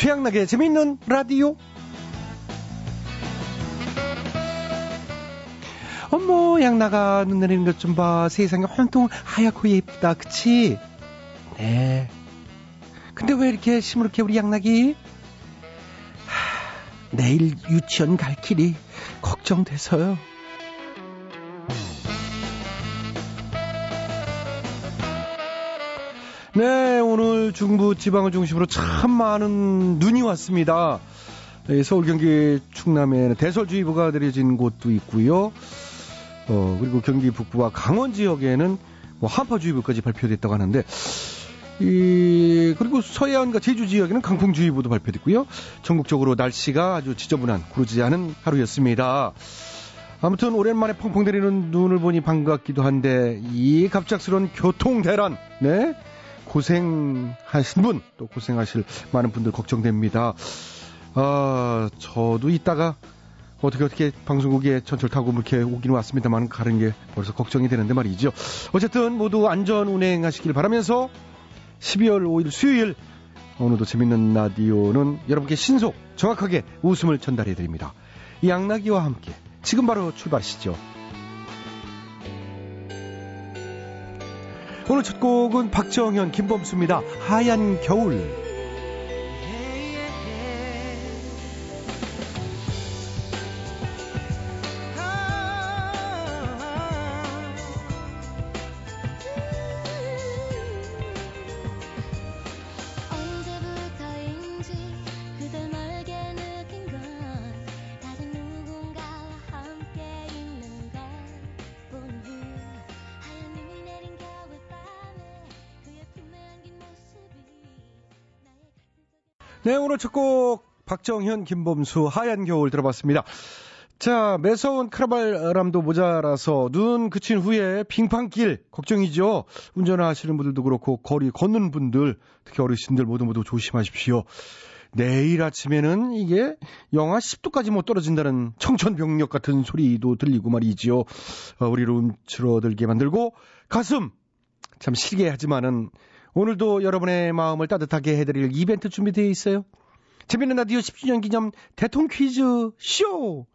최양락의 재미있는 라디오. 어머, 양락아, 눈 내리는 것 좀 봐. 세상이 온통 하얗고 예쁘다, 그치? 네. 근데 왜 이렇게 시무룩해, 우리 양락이? 하, 내일 유치원 갈 길이 걱정돼서요. 네, 오늘 중부 지방을 중심으로 참 많은 눈이 왔습니다. 서울, 경기, 충남에는 대설주의보가 내려진 곳도 있고요. 그리고 경기 북부와 강원 지역에는 뭐 한파주의보까지 발표됐다고 하는데, 그리고 서해안과 제주 지역에는 강풍주의보도 발표됐고요. 전국적으로 날씨가 아주 지저분한, 구르지 않은 하루였습니다. 아무튼 오랜만에 펑펑 내리는 눈을 보니 반갑기도 한데, 이 갑작스러운 교통대란, 네, 고생하신 분, 또 고생하실 많은 분들 걱정됩니다. 아, 저도 이따가 어떻게 방송국에 전철 타고 이렇게 오기는 왔습니다만 가는 게 벌써 걱정이 되는데 말이죠. 어쨌든 모두 안전 운행하시길 바라면서 12월 5일 수요일 오늘도 재밌는 라디오는 여러분께 신속 정확하게 웃음을 전달해 드립니다. 양락이와 함께 지금 바로 출발하시죠. 오늘 첫 곡은 박정현, 김범수입니다. 하얀 겨울. 네, 오늘 첫 곡 박정현, 김범수, 하얀 겨울 들어봤습니다. 자, 매서운 카라바람도 모자라서 눈 그친 후에 빙판길 걱정이죠. 운전하시는 분들도 그렇고 거리 걷는 분들, 특히 어르신들 모두 조심하십시오. 내일 아침에는 이게 영하 10도까지 못 떨어진다는 청천벽력 같은 소리도 들리고 말이죠. 우리를 움츠러들게 만들고 가슴 참 시리게 하지만은 오늘도 여러분의 마음을 따뜻하게 해드릴 이벤트 준비되어 있어요. 재미있는 라디오 10주년 기념 대통 퀴즈 쇼!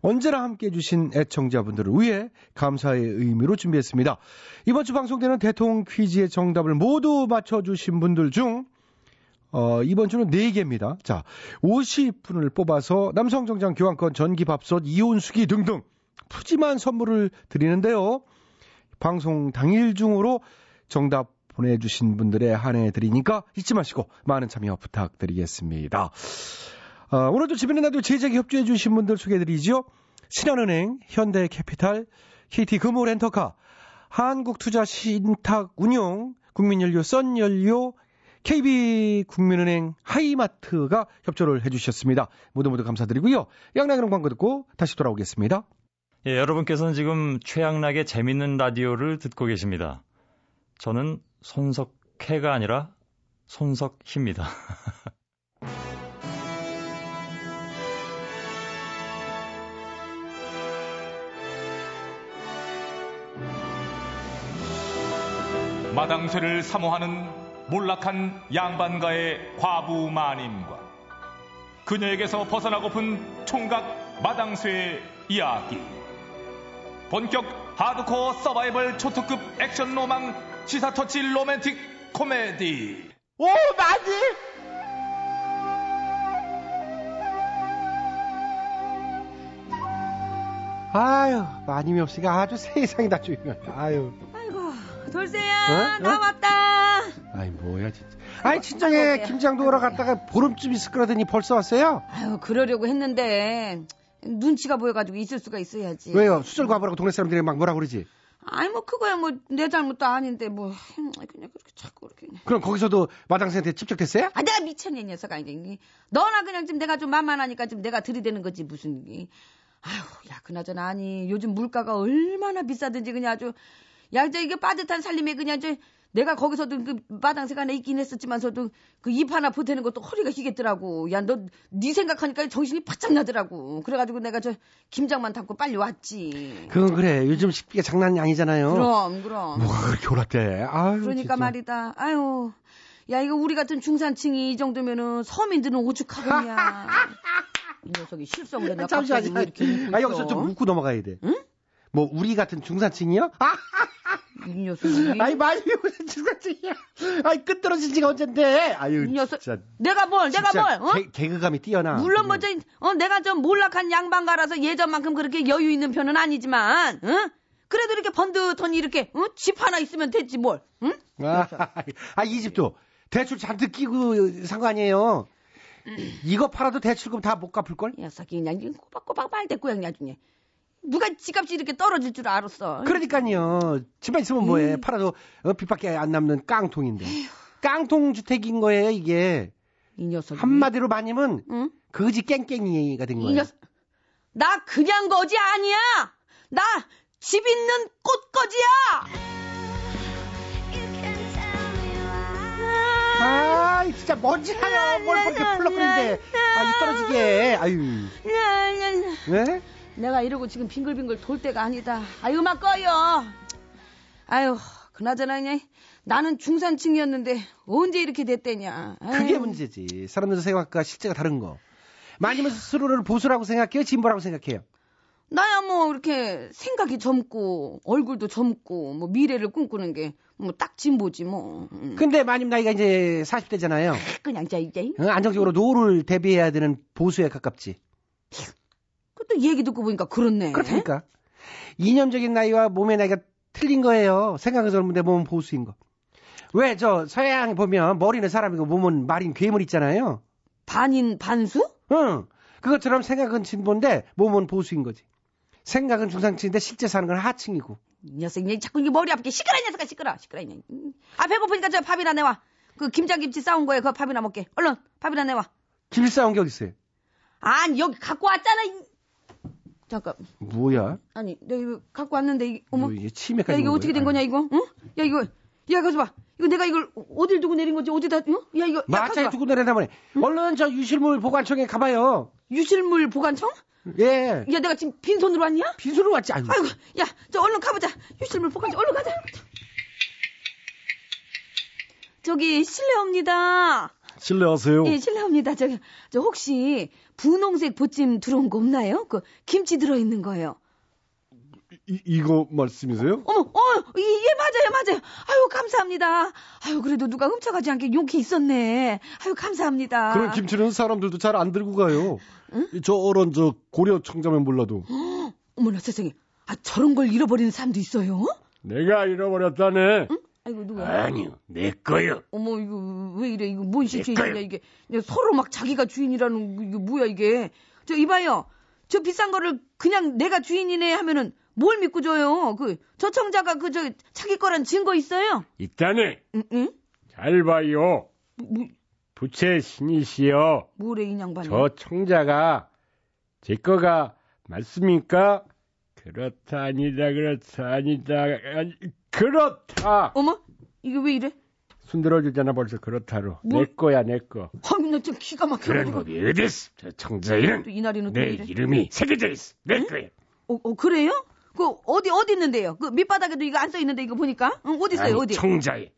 언제나 함께해 주신 애청자분들을 위해 감사의 의미로 준비했습니다. 이번 주 방송되는 대통 퀴즈의 정답을 모두 맞춰주신 분들 중 이번 주는 4개입니다. 자, 50분을 뽑아서 남성정장 교환권, 전기밥솥, 이온수기 등등 푸짐한 선물을 드리는데요. 방송 당일 중으로 정답 보내주신 분들의 한해 드리니까 잊지 마시고 많은 참여 부탁드리겠습니다. 오늘도 재미있는 라디오 제작에 협조해 주신 분들 소개해드리죠. 신한은행, 현대캐피탈, KT금호렌터카, 한국투자신탁운용, 국민연료, 썬연료, KB국민은행, 하이마트가 협조를 해주셨습니다. 모두 감사드리고요. 양락이랑 광고 듣고 다시 돌아오겠습니다. 예, 여러분께서는 지금 최양락의 재미있는 라디오를 듣고 계십니다. 저는 손석해가 아니라 손석희입니다. 마당쇠를 사모하는 몰락한 양반가의 과부 마님과 그녀에게서 벗어나고픈 총각 마당쇠의 이야기. 본격 하드코어 서바이벌 초특급 액션 로망 시사터치 로맨틱 코미디. 오, 맞지? 아유, 마님이 없으니까 아주 세상이 다 조용해. 아유. 아이고, 돌쇠야, 나 왔다. 아이, 뭐야, 진짜. 아이, 친정에 김장도 오러 갔다가 보름쯤 있을 거라더니 벌써 왔어요? 아유, 그러려고 했는데 눈치가 보여가지고 있을 수가 있어야지. 왜요? 수절과부라고 동네 사람들이 막 뭐라 그러지? 아이, 뭐, 그거야, 뭐, 내 잘못도 아닌데, 뭐, 그냥 그렇게 자꾸 그렇게. 그럼 거기서도 마당새한테 찝적댔어요? 아, 내가 미쳤네, 녀석, 아니. 너나 그냥 지금 내가 좀 만만하니까 지금 내가 들이대는 거지, 무슨. 아휴, 야, 그나저나, 아니, 요즘 물가가 얼마나 비싸든지 그냥 아주, 야, 이게 빠듯한 살림에 그냥, 내가 거기서도 그 마당새가 하나 있긴 했었지만서도 그 입 하나 보태는 것도 허리가 희겠더라고. 야, 너 네 생각하니까 정신이 바짝 나더라고. 그래가지고 내가 김장만 담고 빨리 왔지. 그건 그래. 요즘 식비가 장난이 아니잖아요. 그럼. 뭐가 그렇게 올랐대. 아유, 그러니까 진짜. 말이다. 아유, 야, 이거 우리 같은 중산층이 이 정도면은 서민들은 오죽하겠냐. 이 녀석이 실성을 했나? 잠시만요. 아, 여기서 좀 웃고 넘어가야 돼. 응? 뭐, 우리 같은 중산층이요? 이 녀석이. 아니, 많이 우리 중산층이야. 아니, 끝떨어진 지가 언젠데. 아유, 이 녀석. 진짜. 내가 뭘? 어? 개그감이 뛰어나. 물론 뭐, 내가 좀 몰락한 양반가라서 예전만큼 그렇게 여유 있는 편은 아니지만, 응? 그래도 이렇게 번듯하니 이렇게, 응? 집 하나 있으면 됐지, 뭘. 응? 아, 이 집도 대출 잔뜩 끼고 산 거 아니에요. 이거 팔아도 대출금 다 못 갚을걸? 이 녀석이 그냥 꼬박꼬박 말대꾸 그냥 나중에. 누가 집값이 이렇게 떨어질 줄 알았어. 그러니까요. 집만 있으면 뭐해. 팔아도 빚밖에 안 남는 깡통인데. 에휴. 깡통 주택인 거예요, 이게. 이 녀석이. 한마디로 말하면 응? 거지 깽깽이가 된 거예요. 이 녀석. 나 그냥 거지 아니야. 나 집 있는 꽃거지야. 아, 진짜 뭔지 알아. 뭘 그렇게 풀럭거리는데. 아, 입 떨어지게. 아유. 네? 내가 이러고 지금 빙글빙글 돌 때가 아니다. 아유, 음악 꺼요. 아유, 그나저나 나는 중산층이었는데 언제 이렇게 됐대냐. 아유. 그게 문제지. 사람들 생각과 실제가 다른 거. 많이면 스스로를 보수라고 생각해요? 진보라고 생각해요? 나야 뭐 이렇게 생각이 젊고 얼굴도 젊고 뭐 미래를 꿈꾸는 게 뭐 딱 진보지 뭐. 근데 마님 나이가 이제 40대잖아요. 그냥 이제. 안정적으로 노후를 대비해야 되는 보수에 가깝지. 또 얘기 듣고 보니까 그렇네. 그렇다니까. 이념적인 나이와 몸의 나이가 틀린 거예요. 생각은 젊은데 몸은 보수인 거. 왜 저 서양에 보면 머리는 사람이고 몸은 말인 괴물 있잖아요. 반인 반수? 응. 그것처럼 생각은 진보인데 몸은 보수인 거지. 생각은 중상층인데 실제 사는 건 하층이고. 이 녀석 자꾸 이 머리 아프게 시끄러워 이 녀석아. 시끄러워 이 녀석. 아, 배고프니까 저 밥이나 내와. 그 김장김치 싸운 거에 그거 밥이나 먹게. 얼른 밥이나 내와. 김치 싸운 게 어디 있어요? 아니 여기 갖고 왔잖아. 잠깐. 뭐야? 아니, 내가 이거 갖고 왔는데 이게 어머. 이게 치매까지. 야, 이게 어떻게 된 거냐 이거? 응? 야, 이거. 야, 가서 봐. 이거 내가 이걸 어딜 두고 내린 거지? 어디다? 응? 야, 이거. 마차에 두고 내렸나 보네. 응? 얼른 저 유실물 보관청에 가 봐요. 유실물 보관청? 예. 야, 내가 지금 빈손으로 왔냐? 빈손으로 왔지. 아이고. 야, 저 얼른 가 보자. 유실물 보관청. 얼른 가자. 저기 실례합니다. 실례하세요. 예, 실례합니다. 저 혹시 분홍색 보찜 들어온 거 없나요? 그 김치 들어있는 거예요. 이거 말씀이세요? 어머, 예, 맞아요. 아유, 감사합니다. 아유, 그래도 누가 훔쳐가지 않게 용기 있었네. 아유, 감사합니다. 그런 김치는 사람들도 잘 안 들고 가요. 응? 저 어른 저 고려 청자면 몰라도. 어머나 세상에. 아, 저런 걸 잃어버리는 사람도 있어요? 내가 잃어버렸다네. 응? 아이고, 누구야? 아니요, 내 거요. 어머, 이거 왜 이래? 이거 뭔 실체냐 이게? 서로 막 자기가 주인이라는 이게 뭐야 이게? 저 이봐요, 저 비싼 거를 그냥 내가 주인이네 하면은 뭘 믿고 줘요? 그 저청자가 그 저 자기 거란 증거 있어요? 있다네. 응? 잘 봐요. 부채 신이시여. 뭐래 이 양반? 저청자가 제 거가 맞습니까? 그렇다 아니다 그렇다 아니다. 아니, 그렇다. 어머? 이게 왜 이래? 손들어주잖아 벌써 그렇다로. 뭐? 내 거야 내 거. 아니 나 좀 기가 막혀. 그런 법이 어딨어. 저 청자에는 내 이름이 새겨져 있어. 내 응? 거야. 그래요? 그 어디 있는데요? 그 밑바닥에도 이거 안 써 있는데 이거 보니까. 응, 어디 있어요? 아니, 어디? 청자에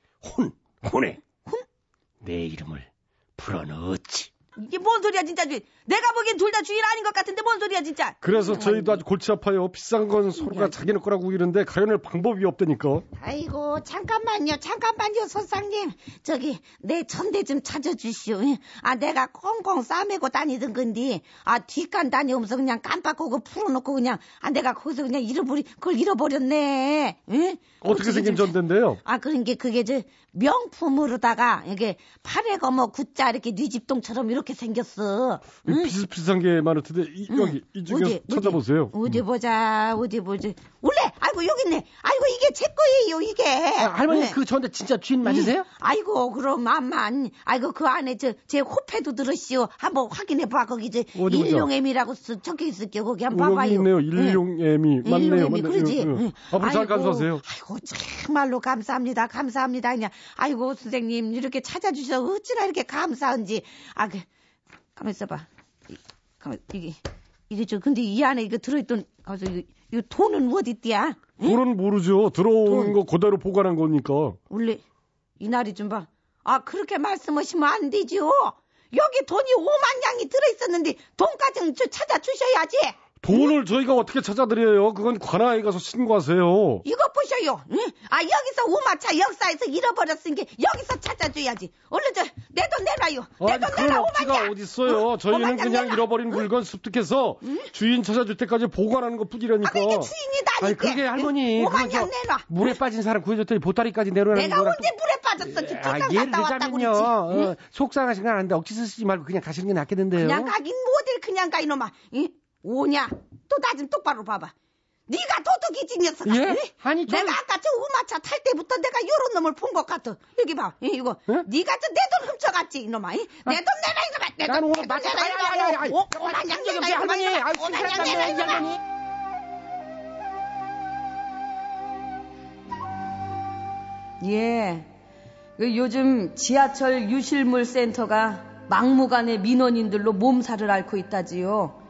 혼에. 혼? 내 이름을 불어넣었지. 이게 뭔 소리야 진짜. 내가 보기엔 둘 다 주인 아닌 것 같은데 뭔 소리야 진짜. 그래서 저희도 아주 골치 아파요. 비싼 건 서로가 자기네 거라고 이러는데 가려낼 방법이 없다니까. 아이고 잠깐만요 선상님. 저기 내 천대 좀 찾아주시오. 아 내가 꽁꽁 싸매고 다니던 건데 아 뒷간 다녀오면서 그냥 깜빡하고 풀어놓고 그냥 아 내가 거기서 그냥 그걸 잃어버렸네. 응? 어떻게 생긴 전대인데요? 아 그러니까 그게 저 명품으로다가 이게 팔에 거뭐 굿자 이렇게 뉘집동처럼 이렇게 생겼어. 응? 비슷비슷한 게 많을 텐데 여기 이쪽에서 찾아보세요. 어디 보자. 원래 아이고 여기 있네. 아이고 이게 제 거예요 이게. 아, 할머니 네. 그 저한테 진짜 주인 맞으세요? 아이고 그럼 암만. 아이고 그 안에 제 호패도 들으시오. 한번 확인해봐 거기 이제 일용애미라고 적혀 있을게요. 거기 한번 봐봐요. 여기 있네요. 일용애미 네. 맞네요. 그러지. 앞으로 잘 간수하세요. 아이고 정말로 감사합니다. 그냥 아이고 선생님 이렇게 찾아주셔서 어찌나 이렇게 감사한지. 아 그. 가만 있어봐. 이게 저 근데 이 안에 이거 들어있던 가서 이거 돈은 어디 있디야? 응? 돈은 모르죠. 들어온 거 그대로 보관한 거니까. 원래 이 날이 좀 봐. 아, 그렇게 말씀하시면 안 되지요. 여기 돈이 5만 양이 들어있었는데 돈까지는 찾아주셔야지. 돈을 저희가 어떻게 찾아드려요? 그건 관아에 가서 신고하세요. 이거 보셔요. 응? 아, 여기서 우마차 역사에서 잃어버렸으니까 여기서 찾아줘야지. 얼른 저 내 돈 내놔요. 내 돈 내놔. 5만 양 어딨어요. 응? 저희는 그냥 내놔. 잃어버린 물건 습득해서 응? 주인 찾아줄 때까지 보관하는 것 뿐이라니까. 아, 그게 주인이 나니까. 아니, 그게 할머니. 5만 양 내놔. 물에 빠진 사람 구해줬더니 보따리까지 내놓으라는 거라. 내가 언제 물에 빠졌어. 아, 예를 들자면요. 응? 속상하신 건 아닌데 억지 쓰시지 말고 그냥 가시는 게 낫겠는데요. 그냥 가긴 모델 그냥 가 이놈아. 응? 오냐? 또 나 좀 똑바로 봐봐. 네가 도둑이지 녀석아. 예? 아니 내가 아까 저 우마차 탈 때부터 내가 요런 놈을 본 것 같아. 여기 봐. 이거. 예? 네가 저 내 돈 훔쳐갔지 이놈아. 내 돈 내놔 이놈아. 내 돈 내놔 이놈아. 오만 양 내놔 이놈아. 오만 양 내놔 이놈아. 예. 요즘 지하철 유실물 센터가 막무가내 민원인들로 몸살을 앓고 있다지요.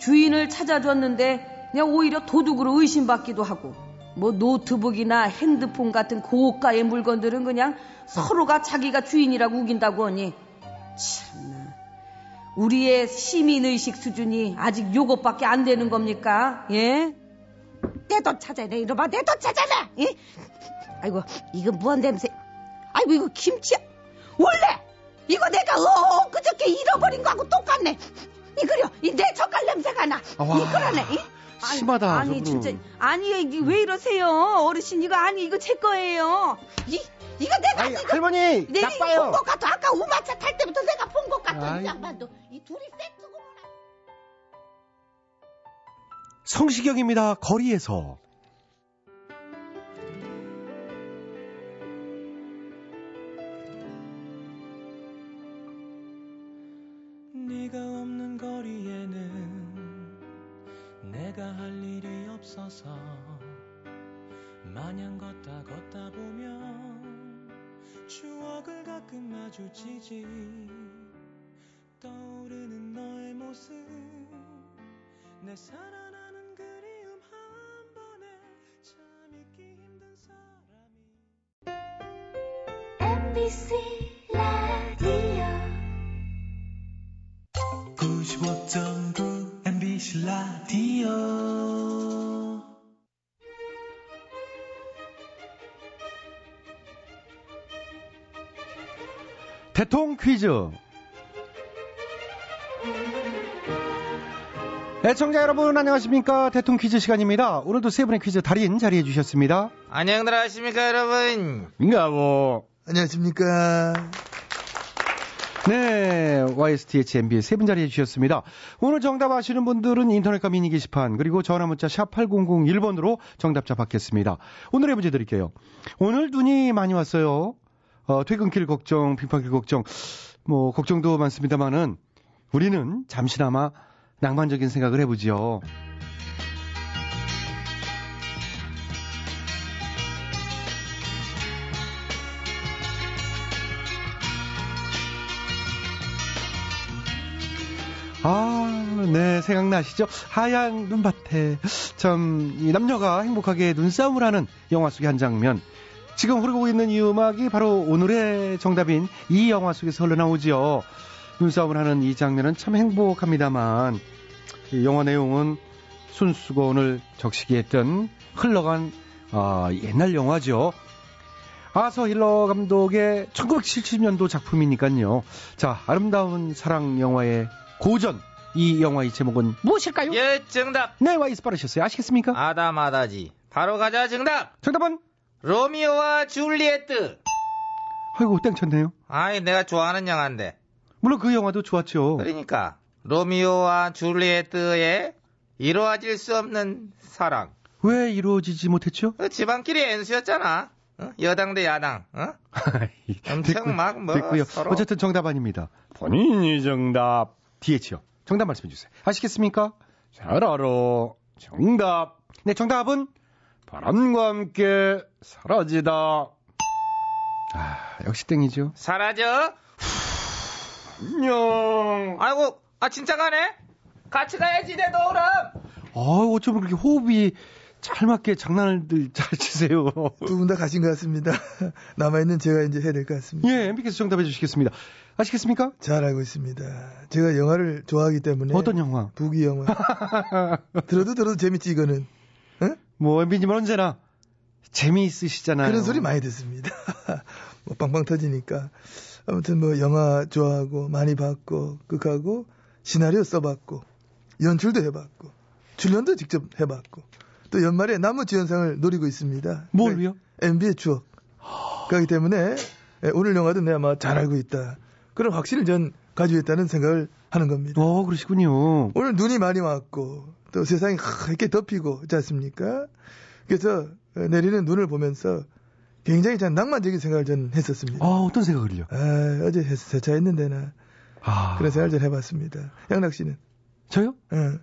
주인을 찾아줬는데 그냥 오히려 도둑으로 의심받기도 하고 뭐 노트북이나 핸드폰 같은 고가의 물건들은 그냥 서로가 자기가 주인이라고 우긴다고 하니 참나 우리의 시민의식 수준이 아직 요것밖에 안 되는 겁니까? 예? 내 돈 찾아내 이러봐. 내 돈 찾아내. 예? 아이고 이거 무한 냄새. 아이고 이거 김치야. 원래 이거 내가 그저께 잃어버린 거하고 똑같네. 이거요, 내 젓갈 냄새가 나. 이거라네. 심하다. 아니 저분은. 진짜, 아니 이게 왜 이러세요, 어르신? 이거 아니 이거 제 거예요. 이거 내가 아니, 이거 할머니 내 나빠요. 본 것 같아. 아까 우마차 탈 때부터 내가 본 것 같아. 이 양반도 이 둘이 세트고. 성시경입니다. 거리에서. 네가 없는 거리에는 내가 할 일이 없어서 마냥 걷다 보면 추억을 가끔 마주치지. 떠오르는 너의 모습 내 살아나는 그리움 한 번에 참 잊기 힘든 사람이 MBC 라디오 95.9 MBC 라디오. 대통 퀴즈. 애청자 여러분 안녕하십니까. 대통 퀴즈 시간입니다. 오늘도 세 분의 퀴즈 달인 자리해 주셨습니다. 안녕들 하십니까 여러분. 인가고 안녕하십니까. 네, YSTHMB 세 분 자리해 주셨습니다. 오늘 정답 아시는 분들은 인터넷과 미니 게시판 그리고 전화문자 샵 8001번으로 정답자 받겠습니다. 오늘의 문제 드릴게요. 오늘 눈이 많이 왔어요. 퇴근길 걱정, 빙판길 걱정, 뭐 걱정도 많습니다만은 우리는 잠시나마 낭만적인 생각을 해보지요. 아, 네, 생각나시죠? 하얀 눈밭에 참 이 남녀가 행복하게 눈싸움을 하는 영화 속의 한 장면. 지금 흐르고 있는 이 음악이 바로 오늘의 정답인 이 영화 속에서 흘러나오지요. 눈싸움을 하는 이 장면은 참 행복합니다만 이 영화 내용은 순수고 오늘 적시기 했던 흘러간 옛날 영화죠. 아서 힐러 감독의 1970년도 작품이니까요. 자, 아름다운 사랑 영화의 고전. 이 영화의 제목은 무엇일까요? 예, 정답. 네, 와이스 빠르셨어요. 아시겠습니까? 아다마다지. 바로 가자, 정답. 정답은? 로미오와 줄리엣. 아이고, 땡쳤네요. 아이, 내가 좋아하는 영화인데. 물론 그 영화도 좋았죠. 그러니까. 로미오와 줄리엣의 이루어질 수 없는 사랑. 왜 이루어지지 못했죠? 지방끼리 엔수였잖아. 여당 대 야당. 어? 엄청 막 뭐. 됐고요. 서로. 어쨌든 정답 아닙니다. 본인이 정답. DH요. 정답 말씀해 주세요. 아시겠습니까? 잘 알아. 정답. 네, 정답은 바람과 함께 사라지다. 아, 역시 땡이죠. 사라져. 안녕. 아이고, 아 진짜 가네. 같이 가야지 내 너랑. 어우, 어쩜 그렇게 호흡이 잘 맞게 장난을 잘 치세요. 두 분 다 가신 것 같습니다. 남아있는 제가 이제 해야 될 것 같습니다. 예, MBK에서 정답해 주시겠습니다. 아시겠습니까? 잘 알고 있습니다. 제가 영화를 좋아하기 때문에. 어떤 영화? 부귀 영화. 들어도 재밌지 이거는. 응? 뭐 MB님은 언제나 재미있으시잖아요. 그런 소리 많이 듣습니다. 뭐 빵빵 터지니까. 아무튼 뭐 영화 좋아하고 많이 봤고 극하고 시나리오 써봤고 연출도 해봤고 출연도 직접 해봤고 또 연말에 나무주연상을 노리고 있습니다. 뭘요? MB의 추억. 그렇기 때문에 오늘 영화도 내가 아마 잘 알고 있다. 그런 확신을 전 가지고 있다는 생각을 하는 겁니다. 어, 그러시군요. 오늘 눈이 많이 왔고 또 세상이 이렇게 덮이고 있지 않습니까? 그래서 내리는 눈을 보면서 굉장히 참 낭만적인 생각을 전 했었습니다. 어떤 생각을요? 어제 세차했는데나 그런 생각을 전 해봤습니다. 양락 씨는? 저요? 응.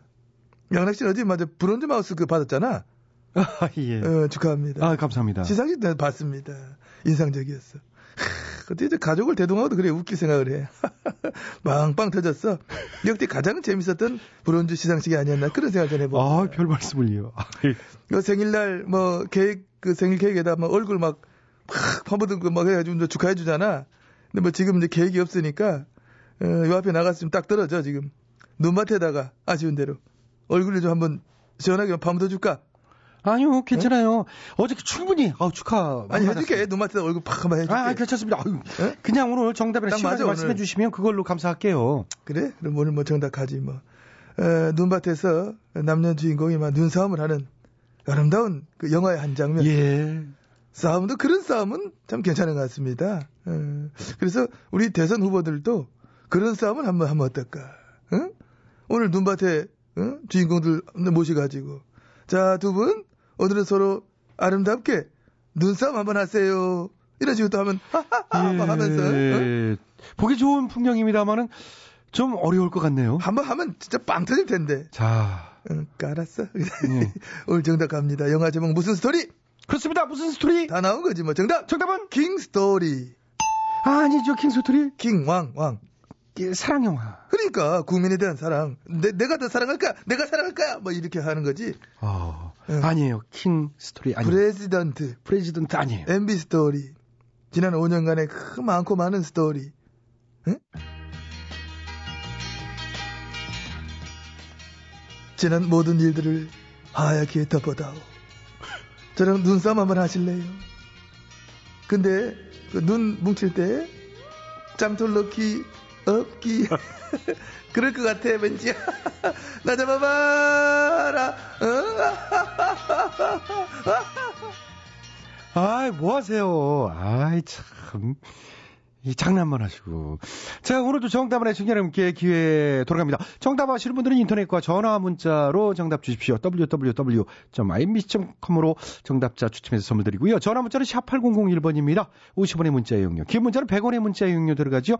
양락 씨는 어제 맞아 브론즈 마우스 그 받았잖아. 예. 축하합니다. 감사합니다. 시상식 때 봤습니다. 인상적이었어. 그때 이제 가족을 대동하고도 그래 웃길 생각을 해. 빵빵 터졌어. 역대 가장 재밌었던 브론즈 시상식이 아니었나 그런 생각을 전 해봅니다. 별 말씀을요. 생일날 뭐 계획 그 생일 계획에다 막 얼굴 막 파묻은 거 막 해가지고 축하해 주잖아. 근데 뭐 지금 이제 계획이 없으니까 요 앞에 나갔으면 딱 떨어져 지금 눈밭에다가 아쉬운 대로. 얼굴을 좀 한번 시원하게 파묻어 줄까? 아니요, 괜찮아요. 어제 충분히 축하. 아니 해줄게. 눈맞다 얼굴 팍 한번 해줄게. 괜찮습니다. 그냥 오늘 정답이랑 시간을 말씀해 주시면 그걸로 감사할게요. 그래? 그럼 오늘 뭐 정답 가지 뭐. 눈밭에서 남녀 주인공이 막 눈싸움을 하는 아름다운 그 영화의 한 장면. 예. 싸움도 그런 싸움은 참 괜찮은 것 같습니다. 그래서 우리 대선 후보들도 그런 싸움을 한번 어떨까? 응? 오늘 눈밭에 주인공들 모셔가지고 자, 두 분 오늘은 서로 아름답게 눈싸움 한번 하세요. 이런 식으로 또 하면 하하하 막 하면서 보기 좋은 풍경입니다만은 좀 어려울 것 같네요. 한번 하면 진짜 빵 터질 텐데. 자, 알았어. 오늘 정답 갑니다. 영화 제목 무슨 스토리? 그렇습니다. 무슨 스토리? 다 나온 거지 뭐. 정답은 킹 스토리. 아니죠, 킹 스토리. 킹 왕. 사랑 영화. 그러니까 국민에 대한 사랑. 내가 더 사랑할까? 내가 사랑할까? 뭐 이렇게 하는 거지. 아니에요. 킹 스토리 아니에요. 프레지던트 아니에요. MB 스토리. 지난 5년간의 그 많고 많은 스토리. 응? 지난 모든 일들을 하얗게 덮어다오. 저랑 눈싸움 한번 하실래요? 근데 그 눈 뭉칠 때 짬돌 넣기 없기. 그럴 것 같아, 왠지. 나 잡아봐라. 뭐 하세요. 참. 이 장난만 하시고. 자, 오늘도 정답을 해주신 여러분께 기회 돌아갑니다. 정답 아시는 분들은 인터넷과 전화 문자로 정답 주십시오. www.imbc.com으로 정답자 추첨해서 선물 드리고요. 전화 문자는 샵8001번입니다. 50원의 문자 이용료. 긴 문자는 100원의 문자 이용료 들어가죠.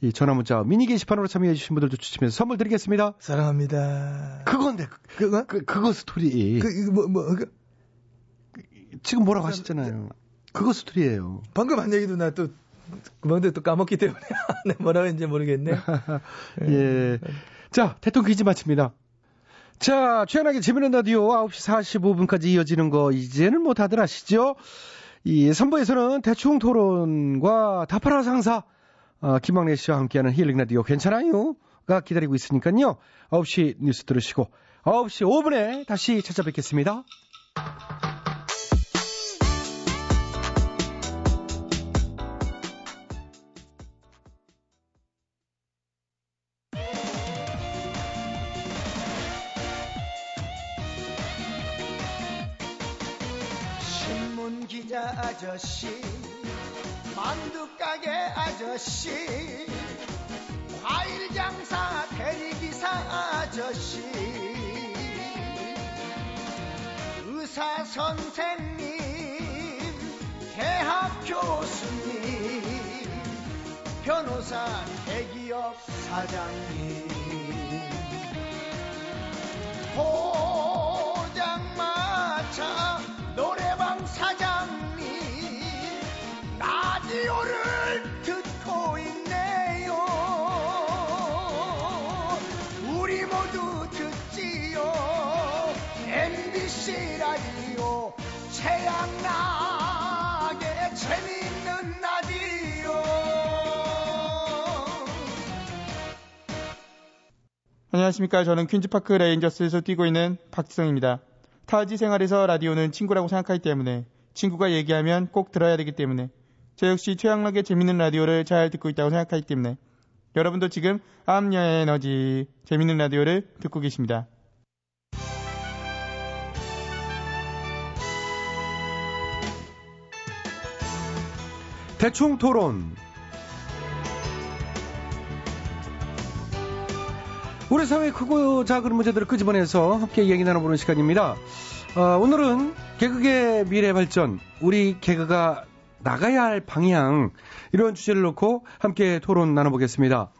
이 전화 문자 미니 게시판으로 참여해 주신 분들도 추첨해서 선물 드리겠습니다. 사랑합니다. 그거 스토리. 지금 뭐라고 하셨잖아요. 그거 스토리예요. 방금 한 얘기도 나 또 그만데 또 까먹기 때문에 뭐라고 했는지 모르겠네. 예. 자, 대통령 퀴즈 마칩니다. 자, 최양락의 재미있는 라디오 9시 45분까지 이어지는 거 이제는 뭐 다들 아시죠? 이 선보에서는 대충 토론과 다파라 상사 김학래 씨와 함께하는 힐링 라디오 괜찮아요가 기다리고 있으니까요. 9시 뉴스 들으시고 9시 5분에 다시 찾아뵙겠습니다. 아저씨, 만두가게 아저씨, 과일장사 대리기사 아저씨, 의사선생님, 대학교수님, 변호사 대기업 사장님, 포장마차 노래방 사장 라디오를 듣고 있네요. 우리 모두 듣지요. MBC 라디오. 최양락의 재미있는 라디오. 안녕하십니까. 저는 퀸즈파크 레인저스에서 뛰고 있는 박지성입니다. 타지 생활에서 라디오는 친구라고 생각하기 때문에, 친구가 얘기하면 꼭 들어야 되기 때문에, 저 역시 최양락의 재밌는 라디오를 잘 듣고 있다고 생각하기 때문에 여러분도 지금 암녀의 에너지 재밌는 라디오를 듣고 계십니다. 대충 토론. 우리 사회의 크고 작은 문제들을 끄집어내서 함께 이야기 나눠보는 시간입니다. 오늘은 개그의 미래 발전, 우리 개그가 나가야 할 방향, 이런 주제를 놓고 함께 토론 나눠보겠습니다.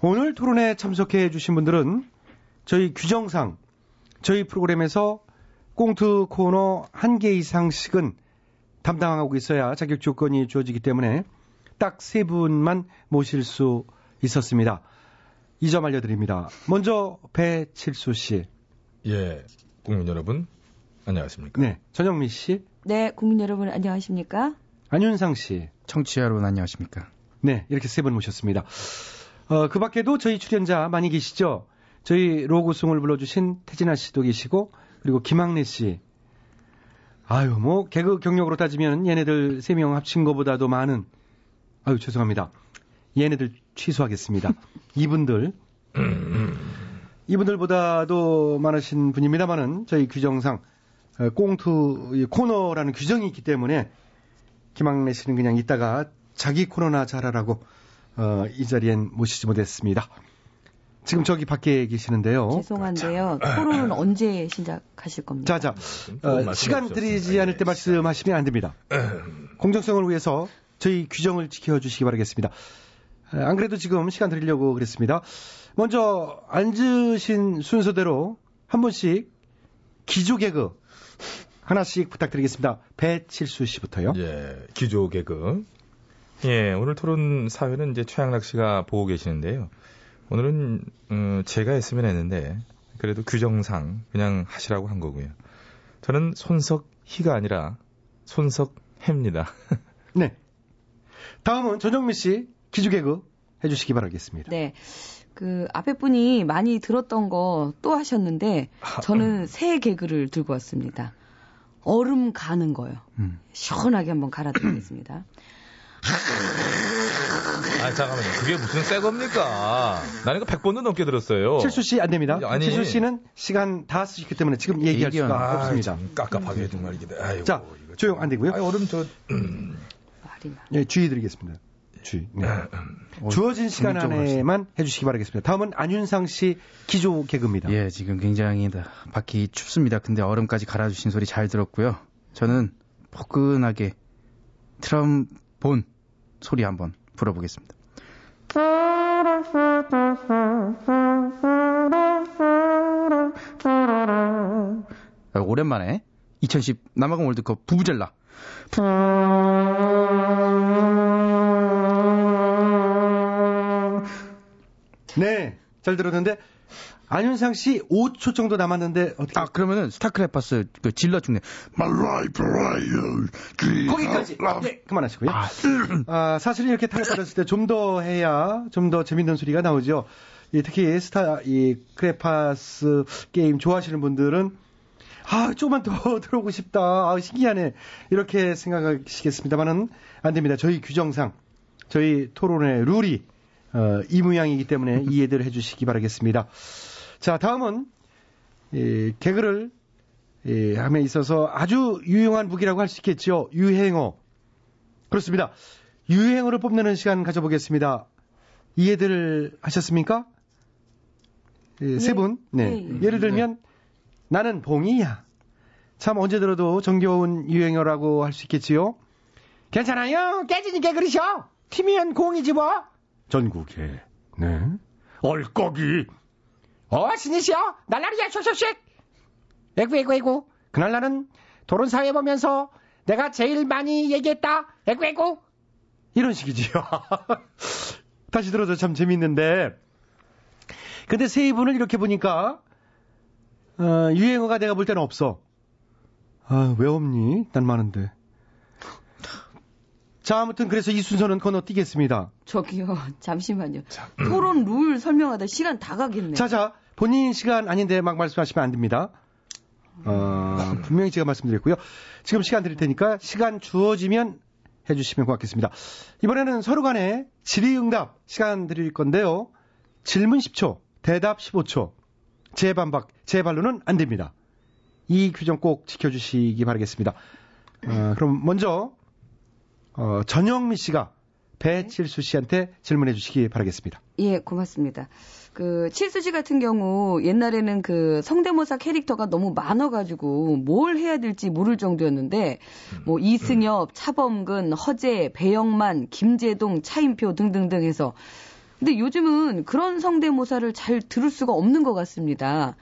오늘 토론에 참석해 주신 분들은 저희 규정상 저희 프로그램에서 꽁트 코너 한 개 이상씩은 담당하고 있어야 자격 조건이 주어지기 때문에 딱 세 분만 모실 수 있었습니다. 이 점 알려드립니다. 먼저 배칠수 씨. 예, 국민 여러분 안녕하십니까. 네, 전영민 씨. 네, 국민 여러분 안녕하십니까. 안윤상 씨. 청취자 여러분 안녕하십니까. 네, 이렇게 세 분 모셨습니다. 그 밖에도 저희 출연자 많이 계시죠. 저희 로고송을 불러주신 태진아 씨도 계시고, 그리고 김학래 씨. 아유, 뭐 개그 경력으로 따지면 얘네들 3명 합친 거보다도 많은, 아유 죄송합니다. 얘네들 취소하겠습니다. 이분들보다도 많으신 분입니다만은 저희 규정상 꽁트 코너라는 규정이 있기 때문에 김학래 씨는 그냥 이따가 자기 코너나 잘하라고 이 자리엔 모시지 못했습니다. 지금 저기 밖에 계시는데요. 죄송한데요. 토론은 언제 시작하실 겁니까? 시간 드리지 않을 때 말씀하시면 안 됩니다. 공정성을 위해서 저희 규정을 지켜주시기 바라겠습니다. 안 그래도 지금 시간 드리려고 그랬습니다. 먼저 앉으신 순서대로 한 분씩 기조 개그 하나씩 부탁드리겠습니다. 배칠수 씨부터요. 예, 기조 개그. 예, 오늘 토론 사회는 이제 최양락 씨가 보고 계시는데요. 오늘은 제가 했으면 했는데 그래도 규정상 그냥 하시라고 한 거고요. 저는 손석희가 아니라 손석해입니다. 네. 다음은 전영민 씨 기주개그 해주시기 바라겠습니다. 네. 그 앞에 분이 많이 들었던 거 또 하셨는데 저는 새 개그를 들고 왔습니다. 얼음 가는 거요. 시원하게 한번 갈아드리겠습니다. 아, 잠깐만요. 그게 무슨 새 겁니까? 나는 이거 100번도 넘게 들었어요. 칠수 씨 안 됩니다. 칠수 씨는 시간 다 쓰셨기 때문에 지금 얘기할 수가 없습니다. 깝깝하게 정말 이게. 자, 조용 안 되고요. 얼음 저 예, 주의 드리겠습니다. 주의. 네. 주어진 시간 안에만 해주시기 바라겠습니다. 다음은 안윤상 씨 기조 개그입니다. 예, 지금 굉장히 밖이 춥습니다. 근데 얼음까지 갈아주신 소리 잘 들었고요. 저는 포근하게 트럼본 소리 한번 불어보겠습니다. 오랜만에 2010 남아공 월드컵 부부젤라. 네, 잘 들었는데 안윤상 씨 5초 정도 남았는데 어떻게? 아, 그러면은 스타크래파스 그 질러 죽네. 거기까지. 네, 그만하시고요. 사실 이렇게 타격받았을 때 좀 더 해야 좀 더 재밌는 소리가 나오죠. 예, 특히 스타크래파스 게임 좋아하시는 분들은 아, 조금만 더 들어오고 싶다. 아, 신기하네. 이렇게 생각하시겠습니다만은 안 됩니다. 저희 규정상 저희 토론의 룰이 이 모양이기 때문에 이해들 해주시기 바라겠습니다. 자, 다음은 개그를 함에 있어서 아주 유용한 무기라고 할 수 있겠죠. 유행어. 그렇습니다. 유행어를 뽐내는 시간 가져보겠습니다. 이해들 하셨습니까? 네. 세 분. 네. 네. 예를 들면 나는 봉이야. 참 언제 들어도 정겨운 유행어라고 할 수 있겠지요. 괜찮아요. 깨지니까 그러셔. 팀이면 공이지 뭐. 전국에 네 얼거기 신이시여 날라리야 쇼쇼쇼 에구에구에구 그날 나는 토론사회 보면서 내가 제일 많이 얘기했다 에구에구 이런 식이지요. 다시 들어도 참 재밌는데, 근데 세 분을 이렇게 보니까 유행어가 내가 볼 때는 없어. 아, 왜 없니? 난 많은데. 자, 아무튼 그래서 이 순서는 건너뛰겠습니다. 저기요, 잠시만요. 자, 토론 룰 설명하다 시간 다 가겠네요. 자자, 본인 시간 아닌데 막 말씀하시면 안 됩니다. 분명히 제가 말씀드렸고요. 지금 시간 드릴 테니까 시간 주어지면 해주시면 고맙겠습니다. 이번에는 서로 간에 질의응답 시간 드릴 건데요. 질문 10초, 대답 15초, 재반박, 재반론은 안 됩니다. 이 규정 꼭 지켜주시기 바라겠습니다. 그럼 먼저 전영민 씨가 배칠수 씨한테 질문해 주시기 바라겠습니다. 예, 고맙습니다. 그 칠수 씨 같은 경우 옛날에는 그 성대모사 캐릭터가 너무 많아가지고 뭘 해야 될지 모를 정도였는데 뭐 이승엽, 차범근, 허재, 배영만, 김재동, 차인표 등등등 해서 근데 요즘은 그런 성대모사를 잘 들을 수가 없는 것 같습니다.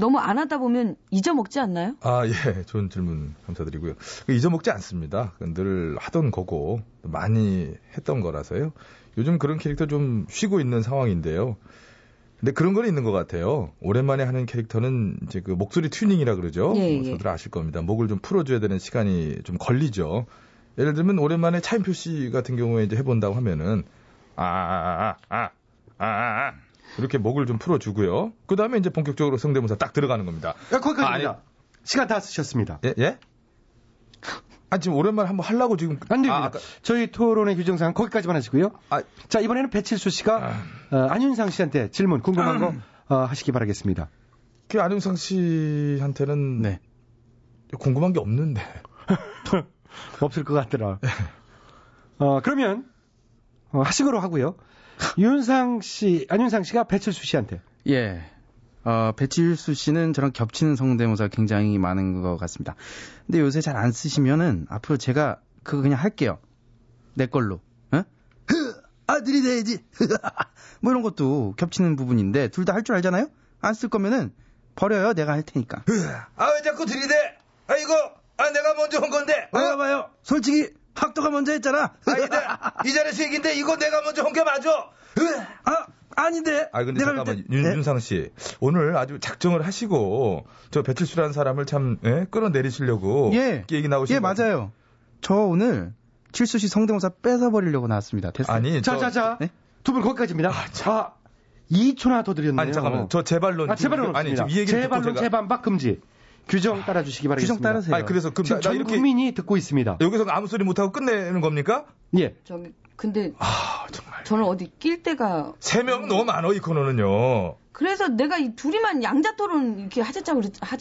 너무 안 하다 보면 잊어먹지 않나요? 아, 예. 좋은 질문 감사드리고요. 잊어먹지 않습니다. 늘 하던 거고 많이 했던 거라서요. 요즘 그런 캐릭터 좀 쉬고 있는 상황인데요. 근데 그런 건 있는 것 같아요. 오랜만에 하는 캐릭터는 이제 그 목소리 튜닝이라 그러죠. 예, 예. 다들 아실 겁니다. 목을 좀 풀어줘야 되는 시간이 좀 걸리죠. 예를 들면 오랜만에 차인표 씨 같은 경우에 이제 해본다고 하면은 이렇게 목을 좀 풀어주고요. 그 다음에 이제 본격적으로 성대모사 딱 들어가는 겁니다. 야, 거기까지입니다. 아니, 시간 다 쓰셨습니다. 예? 예? 아, 지금 오랜만에 한번 하려고 지금. 안 됩니다. 저희 토론의 규정상 거기까지만 하시고요. 자, 이번에는 배칠수 씨가 안윤상 씨한테 질문, 궁금한 거 하시기 바라겠습니다. 그 안윤상 씨한테는 네. 궁금한 게 없는데. 없을 것 같더라. 그러면 하식으로 하고요. 윤상 씨, 안윤상 씨가 배칠수 씨한테. 예. 배칠수 씨는 저랑 겹치는 성대모사 굉장히 많은 것 같습니다. 근데 요새 잘 안 쓰시면은 앞으로 제가 그거 그냥 할게요. 내 걸로. 어? 아들이 돼야지. 뭐 이런 것도 겹치는 부분인데 둘 다 할 줄 알잖아요? 안 쓸 거면은 버려요. 내가 할 테니까. 아, 왜 자꾸 들이대? 아이고, 내가 먼저 한 건데. 봐요. 솔직히. 학도가 먼저 했잖아. 아닌데, 이 자리에서 얘기인데 이거 내가 먼저 한 게 맞아. 아닌데. 아, 근데 잠깐만, 윤상 씨. 오늘 아주 작정을 하시고 저 배칠수라는 사람을 참 끌어내리시려고 얘기 나오신 거. 예, 맞아요. 저 오늘 칠수 씨 성대모사 뺏어버리려고 나왔습니다. 됐어요. 아니, 자. 네? 두 분 거기까지입니다. 자, 2초나 더 드렸네요. 아니, 잠깐만. 저 재발론. 재발론 아니, 지금 이 얘기를 재발론, 재반박 금지. 규정 따라주시기 바라겠습니다. 규정 따라세요. 그래서 그럼 지금 전 국민이 듣고 있습니다. 여기서 아무 소리 못하고 끝내는 겁니까? 예. 저기 근데 정말 저는 어디 낄 데가 세 명 너무 많아 이 코너는요. 그래서 내가 이 둘이만 양자토론 이렇게 하자고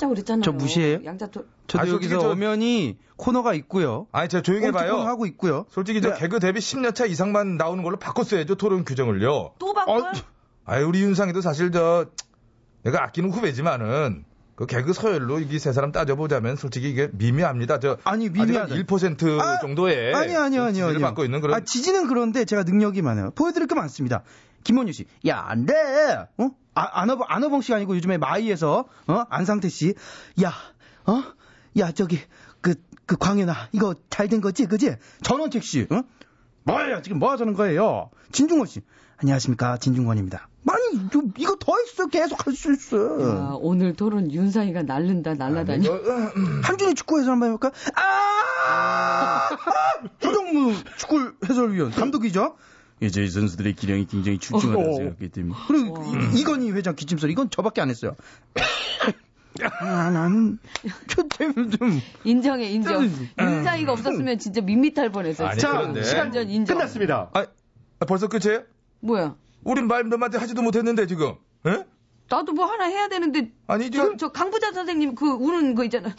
그랬잖아요. 저 무시해요? 양자토론. 저도 여기서 엄연히 코너가 있고요. 아니 제가 조용히 해봐요. 하고 있고요. 솔직히 저 개그 데뷔 10년 차 이상만 나오는 걸로 바꿨어야죠 토론 규정을요. 또 바꿔요? 우리 윤상이도 사실 저 내가 아끼는 후배지만은. 그 개그 서열로 이 세 사람 따져보자면 솔직히 이게 미미합니다. 아니 미미하다. 1% 정도의 아니요. 지지를 받고 있는 그런. 지지는 그런데 제가 능력이 많아요. 보여드릴 게 많습니다. 김원유 씨, 야 안돼. 안어봉 씨가 아니고 요즘에 마이에서 안상태 씨, 저기 그 광현아 이거 잘 된 거지, 그지? 전원책 씨, 뭐야 지금 뭐 하자는 거예요? 진중권 씨, 안녕하십니까 진중권입니다. 아니, 이거 더 있어. 계속 할 수 있어. 야, 오늘 토론 윤상이가 날라다니. 한준이 축구 해설 한번 해볼까? 조정무 축구 해설위원, 감독이죠? 예, 저희 선수들의 기량이 굉장히 출중하다고 생각했기 때문에. 그리고 이건희 회장 기침소리, 이건 저밖에 안 했어요. 나는 좀 인정. 윤상이가 없었으면 진짜 밋밋할 뻔했어요. 자, 시간 전 인정. 끝났습니다. 벌써 끝이에요? 뭐야? 우린 말 몇 마디 하지도 못했는데 지금. 에? 나도 뭐 하나 해야 되는데. 아니 지금 저 강부자 선생님 그 우는 거 있잖아.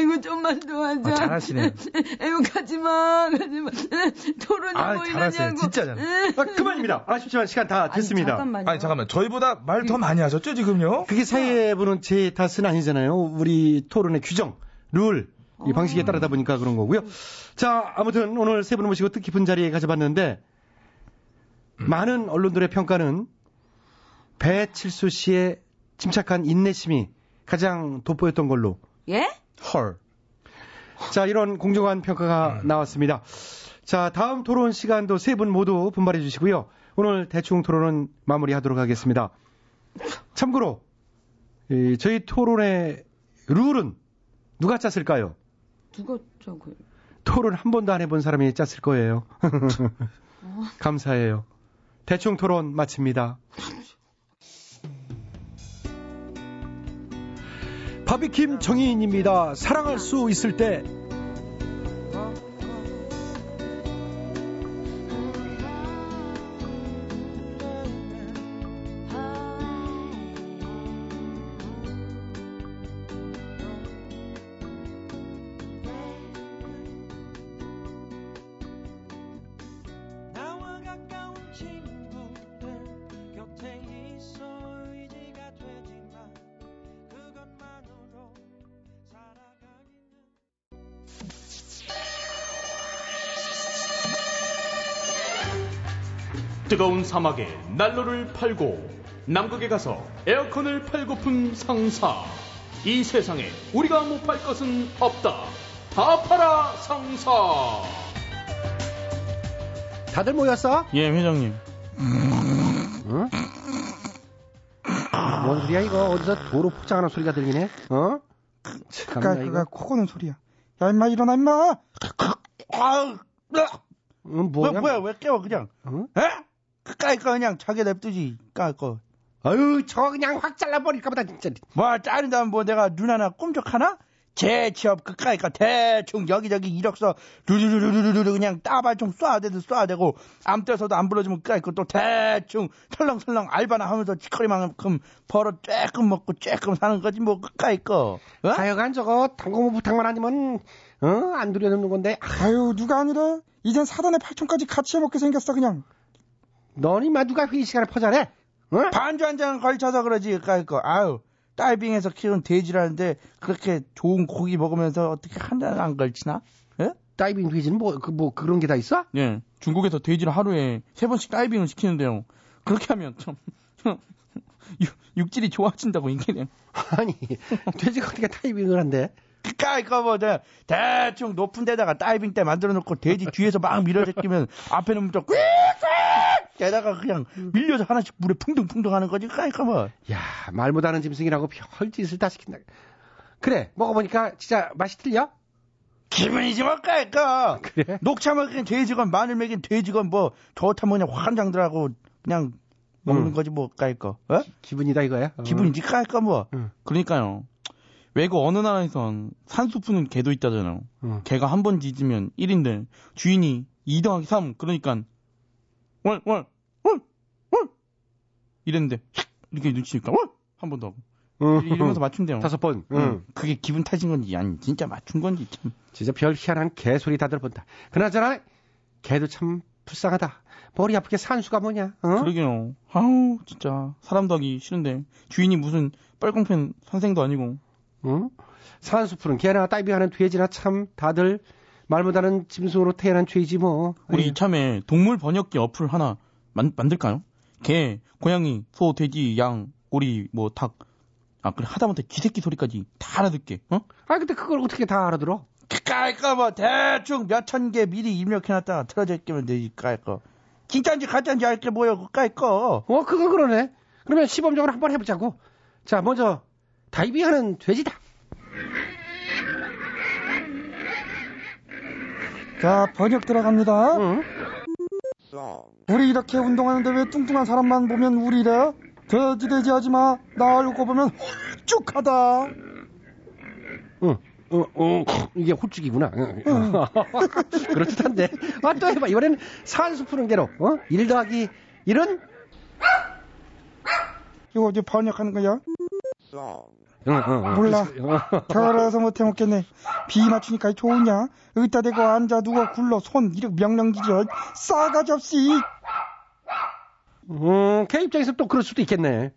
이거 좀만 더 하자. 잘하시네. 이거 가지마. 토론이 뭐이냐고. 진짜 잘해. 그만입니다. 아쉽지만 시간 다 됐습니다. 잠깐만. 저희보다 말 더 많이 하셨죠 지금요? 그게 세 분은 제 탓은 아니잖아요. 우리 토론의 규정, 룰. 이 방식에 따르다 보니까 그런 거고요. 자, 아무튼 오늘 세 분을 모시고 뜻깊은 자리에 가져봤는데 많은 언론들의 평가는 배칠수 씨의 침착한 인내심이 가장 돋보였던 걸로. 예? 헐. 자, 이런 공정한 평가가 나왔습니다. 자, 다음 토론 시간도 세 분 모두 분발해 주시고요. 오늘 대충 토론은 마무리하도록 하겠습니다. 참고로 저희 토론의 룰은 누가 짰을까요? 누가 짜고요? 토론 한 번도 안 해본 사람이 짰을 거예요. 감사해요. 대충 토론 마칩니다. 바비킴 정의인입니다. 사랑할 수 있을 때. 뜨거운 사막에 난로를 팔고 남극에 가서 에어컨을 팔고픈 상사. 이 세상에 우리가 못 팔 것은 없다. 다 팔아 상사. 다들 모였어? 예, 회장님. 응? 뭔 소리야 이거? 어디서 도로 포장하는 소리가 들리네? 어? 그가 코 고는 소리야. 야 인마 일어나 인마. 뭐야 왜 깨워 그냥? 응? 에? 깔 거 그냥 자기 냅두지 깔 거. 아유 저 그냥 확 잘라버릴까 보다 진짜. 뭐 자른다면 뭐 내가 눈 하나 꿈쩍 하나? 제 취업 그 깔 거 대충 여기저기 이력서 루루루루루루 그냥 따발총 쏴대고 암 떼서도 안 불러주면 깔 거 또 대충 설렁설렁 알바나 하면서 치커리만큼 벌어 쬐끔 먹고 쬐끔 사는 거지 뭐 그 깔 거. 어? 하여간 저거 당고무 부탁만 아니면 어? 안 들여놓는 건데. 아유 누가 아니라 이젠 4단에 8촌까지 같이 해먹게 생겼어 그냥. 너니 마 누가 회의 시간에 퍼자래? 어? 반주 한 장 걸쳐서 그러지 그거. 아유 다이빙에서 키운 돼지라는데 그렇게 좋은 고기 먹으면서 어떻게 한 장 안 걸치나? 예? 다이빙 돼지는 뭐 그런 게 다 있어? 예. 중국에서 돼지를 하루에 3번씩 다이빙을 시키는데요. 그렇게 하면 참 육질이 좋아진다고 인기네요. 아니 돼지가 어떻게 다이빙을 한대? 그까 이거 뭐 대충 높은 데다가 다이빙 때 만들어놓고 돼지 뒤에서 막 밀어제끼면 앞에는 무조건 꾹꾹 게다가 그냥 밀려서 하나씩 물에 풍덩풍덩 하는 거지. 그까 뭐. 야, 말 못하는 짐승이라고 별짓을 다 시킨다. 그래 먹어보니까 진짜 맛이 틀려? 기분이지 뭘까 이거. 그래? 녹차 먹인 돼지건 마늘 먹인 돼지건 뭐 좋다 뭐냐 환장들하고 그냥 먹는 거지 뭐 까이거. 어? 기분이다 이거야? 기분이지 까이거 뭐. 그러니까요. 외국 어느 나라에선 산수 푸는 개도 있다잖아요. 개가 한 번 짖으면 1인데 주인이 2 × 3 그러니까 월 이랬는데 이렇게 눈치니까 월 한 번 더 하고 이러면서 맞춘대요. 5번. 그게 기분 탓인 건지 아니 진짜 맞춘 건지 참. 진짜 별 희한한 개소리 다들 본다. 그나저나 개도 참 불쌍하다. 머리 아프게 산수가 뭐냐. 어? 그러게요. 아우 진짜 사람도 하기 싫은데 주인이 무슨 빨공팬 선생도 아니고. 응? 산수풀은 개나 다이빙하는 돼지나 참 다들 말 못하는 짐승으로 태어난 죄지 뭐. 우리 이참에 동물 번역기 어플 하나 만들까요? 개, 고양이, 소, 돼지, 양, 오리, 뭐 닭. 아 그래 하다못해 쥐새끼 소리까지 다 알아듣게. 어? 아 근데 그걸 어떻게 다 알아들어? 깔까 뭐 대충 몇천 개 미리 입력해놨다가 틀어져 있기면 되지 깔까. 진짜인지 가짜인지 알게 뭐야 그 깔까. 어 그건 그러네. 그러면 시범적으로 한번 해보자고. 자 먼저. 다이빙하는 돼지다. 자 번역 들어갑니다. 응? 우리 이렇게 운동하는데 왜 뚱뚱한 사람만 보면 우리래? 돼지 하지마. 나 알고 보면 홀쭉하다. 이게 홀쭉이구나. 그렇듯한데. 아, 또 해봐. 이번에는 산수 푸는 개로. 어? 1 + 1은? 이거 이제 번역하는 거야? 몰라. 겨울에서 못해 먹겠네. 비 맞추니까 좋으냐? 여기다 대고 앉아 누워 굴러 손 이렇게 명령기절 싸가지 없이. 걔 입장에서 또 그럴 수도 있겠네.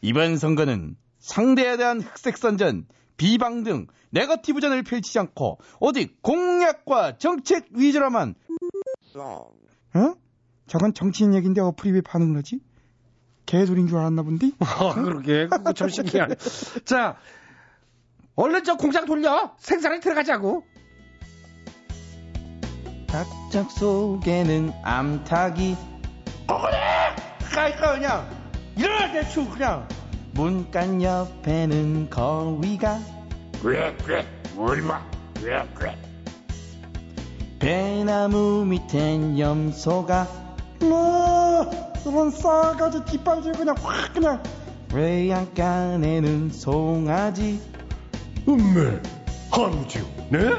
이번 선거는 상대에 대한 흑색선전, 비방 등 네거티브전을 펼치지 않고 오직 공약과 정책 위주로만. 어? 저건 정치인 얘기인데 어플이 왜 반응을 하지? 개소리인 줄 알았나 본데? 그러게. 그거 참 신기하네. 자, 얼른 저 공장 돌려. 생산에 들어가자고. 닭짝 속에는 암탉이. 그래! 그러니까 그냥 일어나 대충 그냥 문간 옆에는 거위가 꾀꾀 울마 꾀꾀. 배나무 밑엔 염소가 뭐 이런 싸가지 뒷발질 그냥 확 그냥. 외양간에는 송아지 음메 하루지요. 네?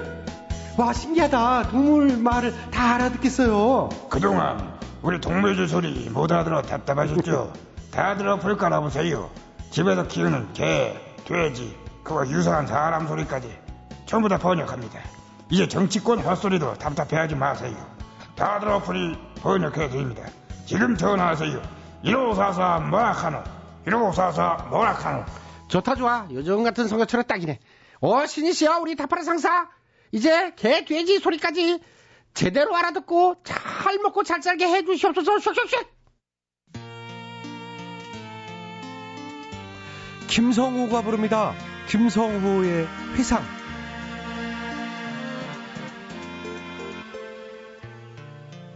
와 신기하다. 동물 말을 다 알아듣겠어요. 그동안 우리 동물들 소리 못 알아들어 답답하셨죠? 다 들어볼 까라보세요. 집에서 키우는 개, 돼지, 그와 유사한 사람 소리까지 전부 다 번역합니다. 이제 정치권 헛소리도 답답해하지 마세요. 다 들어보니 번역해드립니다. 지금 전화하세요. 1544 뭐라카노 1544 뭐라카노. 좋다 좋아. 요즘 같은 성격처럼 딱이네. 신이시여 우리 다파라 상사. 이제 개, 돼지 소리까지 제대로 알아듣고 잘 먹고 잘 살게 해주시옵소서. 슉슉슉. 김성호가 부릅니다. 김성호의 회상.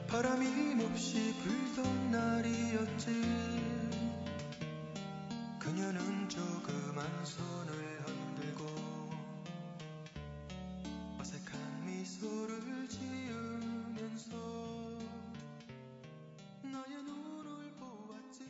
바람이 몹시 불던 날이었지. 그녀는 조그만 손을 흔들고 어색한 미소를 지으면서 나의 눈을 보았지.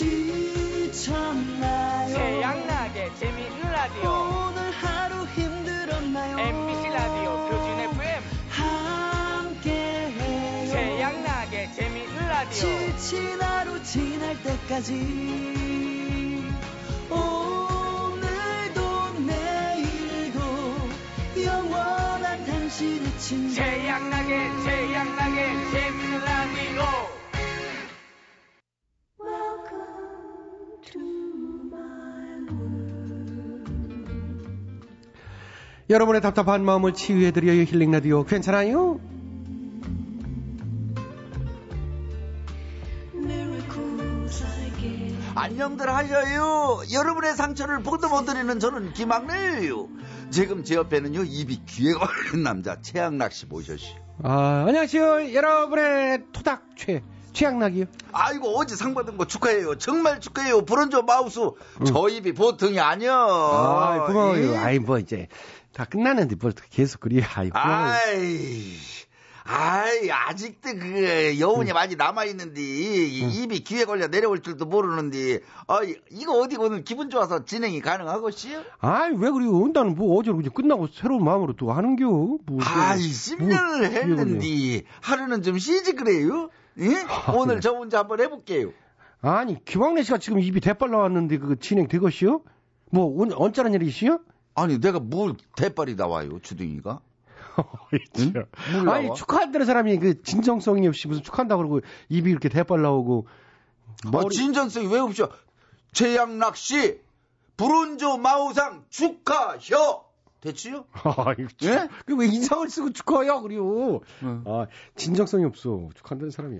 지쳤나요? 최양락의 재미있는 라디오. 오늘 하루 힘들었나요? MBC 라디오 표준 FM 함께해요. 최양락의 재미있는 라디오. 지친 하루 지날 때까지 오늘도 내일도 영원한 당신의 친구 최양락의 재미있는 라디오. 여러분의 답답한 마음을 치유해드려요. 힐링라디오 괜찮아요? 안녕들 하여요. 여러분의 상처를 보도 못 드리는 저는 김학래예요. 지금 제 옆에는요 입이 귀에 걸린 남자 최양락씨 모셔시. 안녕하세요. 여러분의 토닥최 최양락이요. 아이고 어제 상 받은 거 축하해요. 정말 축하해요. 브론즈 마우스. 저 입이 보통이 아니요. 고마워요. 아이 뭐 이제 다 끝났는데 뭘 계속 그리. 아이 아직도 그 여운이 많이 남아있는데 입이 귀에 걸려 내려올 줄도 모르는데 이거 어디고 오늘 기분 좋아서 진행이 가능하겠지요? 아이 왜 그래요. 나는 뭐 어제 그냥 끝나고 새로운 마음으로 또 하는겨. 뭐, 10년을 했는데 하루는 좀 쉬지 그래요? 예? 오늘 그래. 저 혼자 한번 해볼게요. 아니 김학래 씨가 지금 입이 대빨 나왔는데 그거 진행되겠시요? 뭐 언짢은 일이시요? 아니 내가 뭘 대빨이 나와요 주둥이가? 응? 아니 축하한다는 사람이 그 진정성이 없이 무슨 축한다고 그러고 입이 이렇게 대빨 나오고 머리... 진정성이 왜 없죠? 최양락 씨 브론즈 마우상 축하혀. 됐지요? 예? 왜 인상을 쓰고 축하해요, 그리고. 진정성이 없어. 축하한다는 사람이.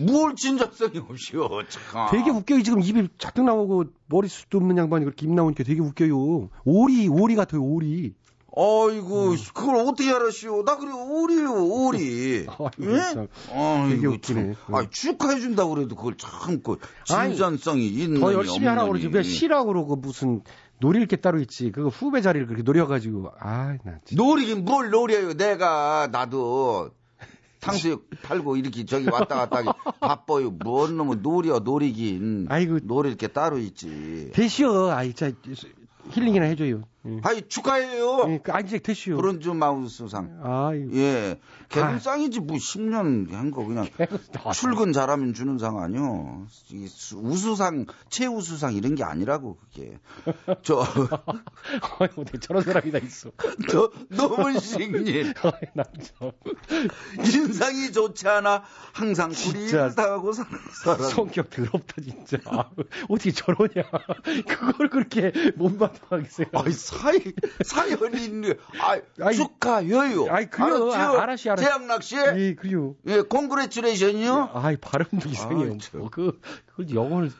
뭘 진정성이 없이요, 참. 되게 웃겨요. 지금 입이 잔뜩 나오고 머리숱도 없는 양반이 그렇게 입 나오니까 되게 웃겨요. 오리 같아요, 오리. 아이고, 그걸 어떻게 알았시오? 나 그래, 오리요. 예? 되게 웃기네. 축하해준다고 그래도 그걸 참, 진정성이 있는. 더 열심히 하라고 그러지. 왜 쉬라고 그러고 무슨. 노릴 게 따로 있지. 그거 후배 자리를 그렇게 노려가지고. 나 진짜. 노리긴 뭘 노려요. 나도 탕수육 팔고 이렇게 저기 왔다 갔다 하기 바빠요. 뭔 놈은 노리긴. 아이고. 노릴 게 따로 있지. 되시오. 진짜 힐링이나 해줘요. 축하해요. 그 안직 되시오. 브론즈 마우스상. 예. 개그상이지 뭐 10년 한 거 그냥. 출근 잘하면 주는 상 아니요. 우수상, 최우수상 이런 게 아니라고 그게. 아이고, 저런 사람이 다 있어. 노문식님. 인상이 좋지 않아 항상 구리를 당하고 사는 사람. 성격 더럽다 진짜. 어떻게 저러냐. 그걸 그렇게 못마땅하게 생각해. 사연이 있네. 축하해요. 그래요. 알았어요. 최양락 씨. 예, 그래요. 예, congratulation이요. 발음도 이상해요. 영어를.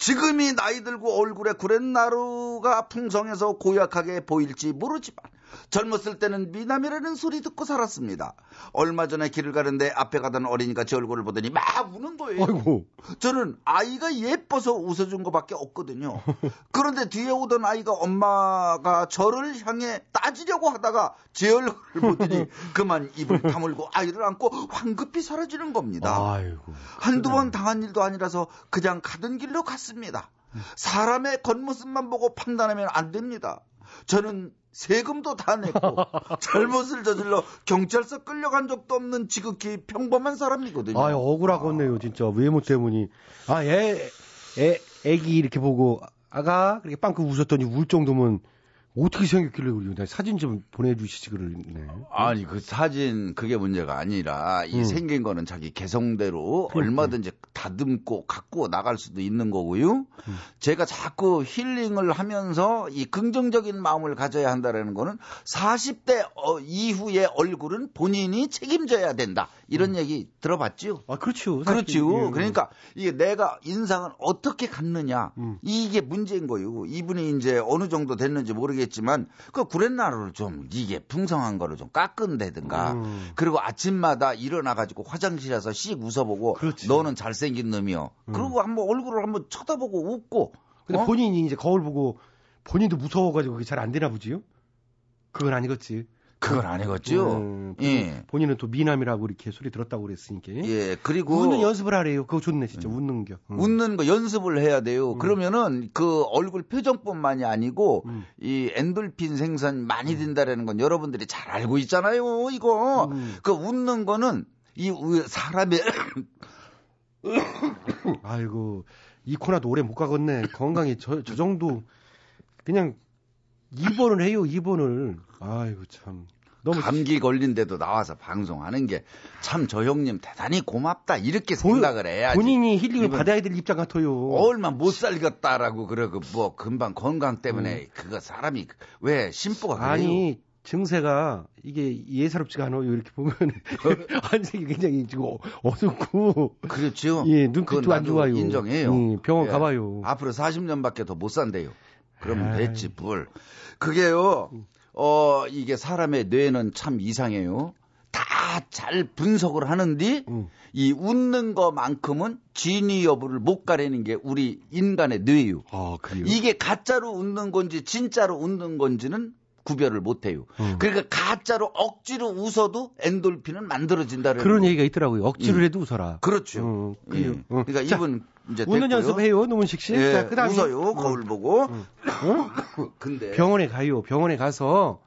지금이 나이 들고 얼굴에 구렛나루가 풍성해서 고약하게 보일지 모르지만 젊었을 때는 미남이라는 소리 듣고 살았습니다. 얼마 전에 길을 가는데 앞에 가던 어린이가 제 얼굴을 보더니 막 우는 거예요. 아이고. 저는 아이가 예뻐서 웃어준 것밖에 없거든요. 그런데 뒤에 오던 아이가 엄마가 저를 향해 따지려고 하다가 제 얼굴을 보더니 그만 입을 다물고 아이를 안고 황급히 사라지는 겁니다. 아이고. 한두 번 당한 일도 아니라서 그냥 가던 길로 갔습니다. 사람의 겉모습만 보고 판단하면 안 됩니다. 저는 세금도 다 냈고 잘못을 저질러 경찰서 끌려간 적도 없는 지극히 평범한 사람이거든요. 아유, 억울하겠네요. 진짜 외모 때문에. 아, 애기 이렇게 보고 아가 그렇게 빵긋 웃었더니 울 정도면 어떻게 생겼길래 그래요? 사진 좀 보내주시지 그러네. 아니, 그 사진 그게 문제가 아니라 이 생긴 거는 자기 개성대로 얼마든지 다듬고 갖고 나갈 수도 있는 거고요. 제가 자꾸 힐링을 하면서 이 긍정적인 마음을 가져야 한다라는 거는 40대 이후의 얼굴은 본인이 책임져야 된다. 이런 얘기 들어봤죠? 아, 그렇죠. 그렇죠. 예, 그러니까 이게 내가 인상을 어떻게 갖느냐. 이게 문제인 거예요. 이분이 이제 어느 정도 됐는지 모르겠어요. 모르겠지만 그 구렛나루를 좀 이게 풍성한 거를 좀 깎은다든가 그리고 아침마다 일어나가지고 화장실에서 씩 웃어보고 그렇지. 너는 잘생긴 놈이여. 그리고 한번 얼굴을 한번 쳐다보고 웃고. 근데 본인이 이제 거울 보고 본인도 무서워가지고 그게 잘 안 되나 보지요? 그건 아니겠지. 그건 아니겠죠. 예. 본인은 또 미남이라고 이렇게 소리 들었다고 그랬으니까. 예. 그리고 웃는 연습을 하래요. 그거 좋네 진짜. 웃는 거. 웃는 거 연습을 해야 돼요. 그러면은 그 얼굴 표정뿐만이 아니고 이 엔돌핀 생산 많이 된다라는 건 여러분들이 잘 알고 있잖아요. 이거. 그 웃는 거는 이 사람의 아이고 이 코나도 오래 못 가겠네. 건강이 저 정도 그냥. 입원을 해요, 입원을. 아이고, 참. 너무 감기 걸린데도 나와서 방송하는 게 참 저 형님 대단히 고맙다. 이렇게 생각을 해야지. 본인이 힐링을 받아야 될 입장 같아요. 얼마 못 살겠다라고 그러고 뭐 금방 건강 때문에 그거 사람이 왜 심보가 그래요? 아니, 증세가 이게 예사롭지가 않아요. 이렇게 보면 안색이 굉장히 지금 어둡고. 그렇죠. 예, 눈빛도 안 좋아요. 인정해요. 병원 예, 가봐요. 앞으로 40년밖에 더 못 산대요. 그럼 됐지, 불. 그게요, 이게 사람의 뇌는 참 이상해요. 다 잘 분석을 하는데, 이 웃는 것만큼은 진위 여부를 못 가리는 게 우리 인간의 뇌예요. 아, 그래요? 이게 가짜로 웃는 건지, 진짜로 웃는 건지는 구별을 못 해요. 그러니까 가짜로 억지로 웃어도 엔돌핀은 만들어진다는 그런 거. 얘기가 있더라고요. 억지로 해도 웃어라. 그렇죠. 그래요. 예. 그러니까 자, 이분 이제 웃는 됐고요. 연습해요, 노문식 씨. 예, 자, 그다음에 웃어요. 거울 보고. 근데 병원에 가요. 병원에 가서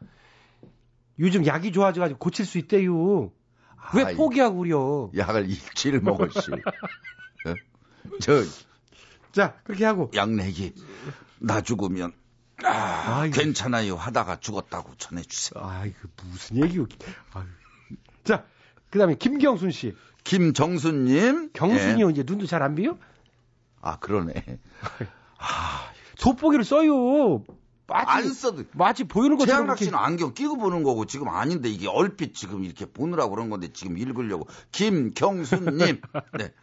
요즘 약이 좋아져가지고 고칠 수 있대요. 왜 포기하고 그려? 약을 일주일 먹을 씨. 네? 자 그렇게 하고 양내기 나 죽으면. 아, 괜찮아요. 하다가 죽었다고 전해주세요. 아, 이거 무슨 얘기요? 자, 그 다음에 김경순 씨. 김정순님. 경순이요. 예. 이제 눈도 잘 안 비요? 아, 그러네. 아, 돋보기를 써요. 마치, 안 써도. 마치 보이는 것처럼. 최양락 씨는 안경 끼고 보는 거고 지금 아닌데 이게 얼핏 지금 이렇게 보느라고 그런 건데 지금 읽으려고. 김경순님. 네.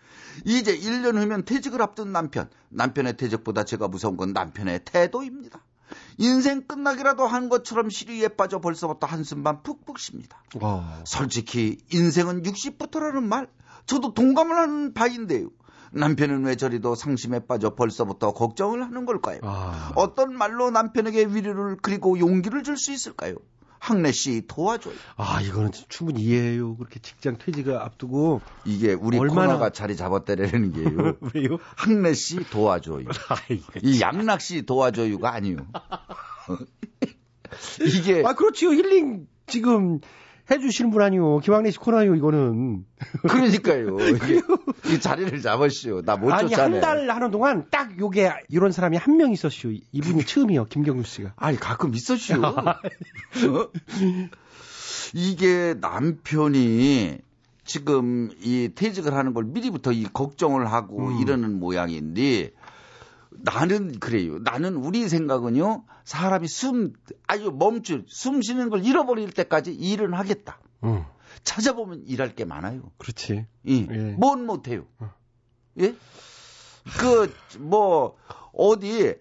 이제 1년 후면 퇴직을 앞둔 남편. 남편의 퇴직보다 제가 무서운 건 남편의 태도입니다. 인생 끝나기라도 한 것처럼 시리에 빠져 벌써부터 한숨만 푹푹 쉽니다. 와. 솔직히 인생은 60부터라는 말 저도 동감을 하는 바인데요. 남편은 왜 저리도 상심에 빠져 벌써부터 걱정을 하는 걸까요? 와. 어떤 말로 남편에게 위로를 그리고 용기를 줄 수 있을까요? 학래 씨 도와줘요. 아, 이거는 충분히 이해해요. 그렇게 직장 퇴직을 앞두고 이게 우리 얼마나... 코너가 자리 잡았다라는 게요. 왜요? 학래 씨 도와줘요. 이 양락 씨 도와줘요가 아니요. 이게 아, 그렇지요. 힐링 지금 해주시는 분 아니요. 김학래 씨 코너요 이거는. 그러니까요. 이 자리를 잡으시오. 나 못 쫓아내. 아니, 한 달 하는 동안 딱 요게 이런 사람이 한 명 있었시오. 이분이 처음이요. 김경수 씨가. 아니 가끔 있었시오. 이게 남편이 지금 이 퇴직을 하는 걸 미리부터 이 걱정을 하고 이러는 모양인데 나는 그래요. 나는 우리 생각은요. 사람이 숨 쉬는 걸 잃어버릴 때까지 일은 하겠다. 찾아보면 일할 게 많아요. 그렇지. 예. 예. 못 해요. 예? 그 뭐 어디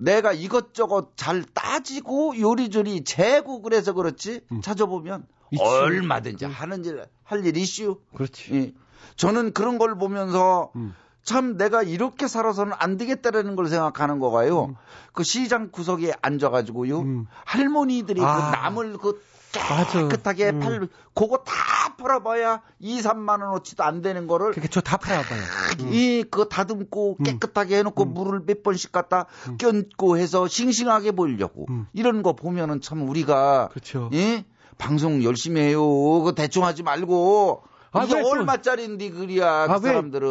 내가 이것저것 잘 따지고 요리조리 재고 그래서 그렇지 찾아보면 얼마든지 하는 일, 할 일 이슈. 그렇지. 예. 저는 그런 걸 보면서 참 내가 이렇게 살아서는 안 되겠다라는 걸 생각하는 거가요. 그 시장 구석에 앉아가지고요. 할머니들이 그 나물 그 깨끗하게 팔, 그거 다 팔아봐야 2, 3만 원어치도 안 되는 거를. 그게 저 다 팔아봐요. 이, 그거 다듬고 깨끗하게 해놓고 물을 몇 번씩 갖다 껴안고 해서 싱싱하게 보이려고. 이런 거 보면은 참 우리가. 그렇죠. 예? 방송 열심히 해요. 그거 대충 하지 말고. 이게 얼마짜리인데 그리야, 그 사람들은.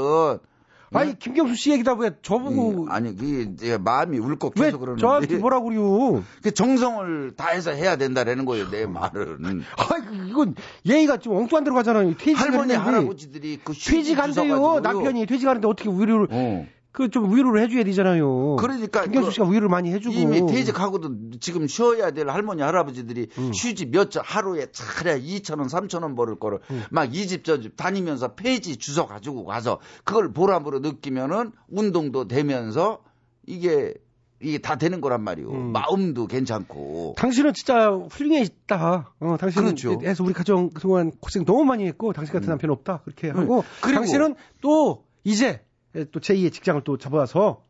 아니, 김경수 씨 얘기다 왜 저보고. 아니, 그게 마음이 울컥해서 그러는데. 저한테 뭐라고 그래요? 그 정성을 다해서 해야 된다라는 거예요, 내 말은. 아이, 이건 예의가 좀 엉뚱한 데로 가잖아요. 할머니, 할아버지들이 그 퇴직한대요. 남편이 퇴직하는데 어떻게 위로를. 그 좀 위로를 해줘야 되잖아요. 그러니까 김경수 씨가 위로를 많이 해주고 이미 퇴직하고도 지금 쉬어야 될 할머니 할아버지들이 휴지 몇 주 하루에 차례 2,000원 3,000원 벌을 거를 막 이 집 저 집 다니면서 폐지 주워 가지고 가서 그걸 보람으로 느끼면은 운동도 되면서 이게 다 되는 거란 말이오. 마음도 괜찮고. 당신은 진짜 훌륭했다. 당신은 그렇죠. 해서 우리 가정 그동안 고생 너무 많이 했고 당신 같은 남편 없다 그렇게 하고 그리고 당신은 또 이제 또 제2의 직장을 또 잡아서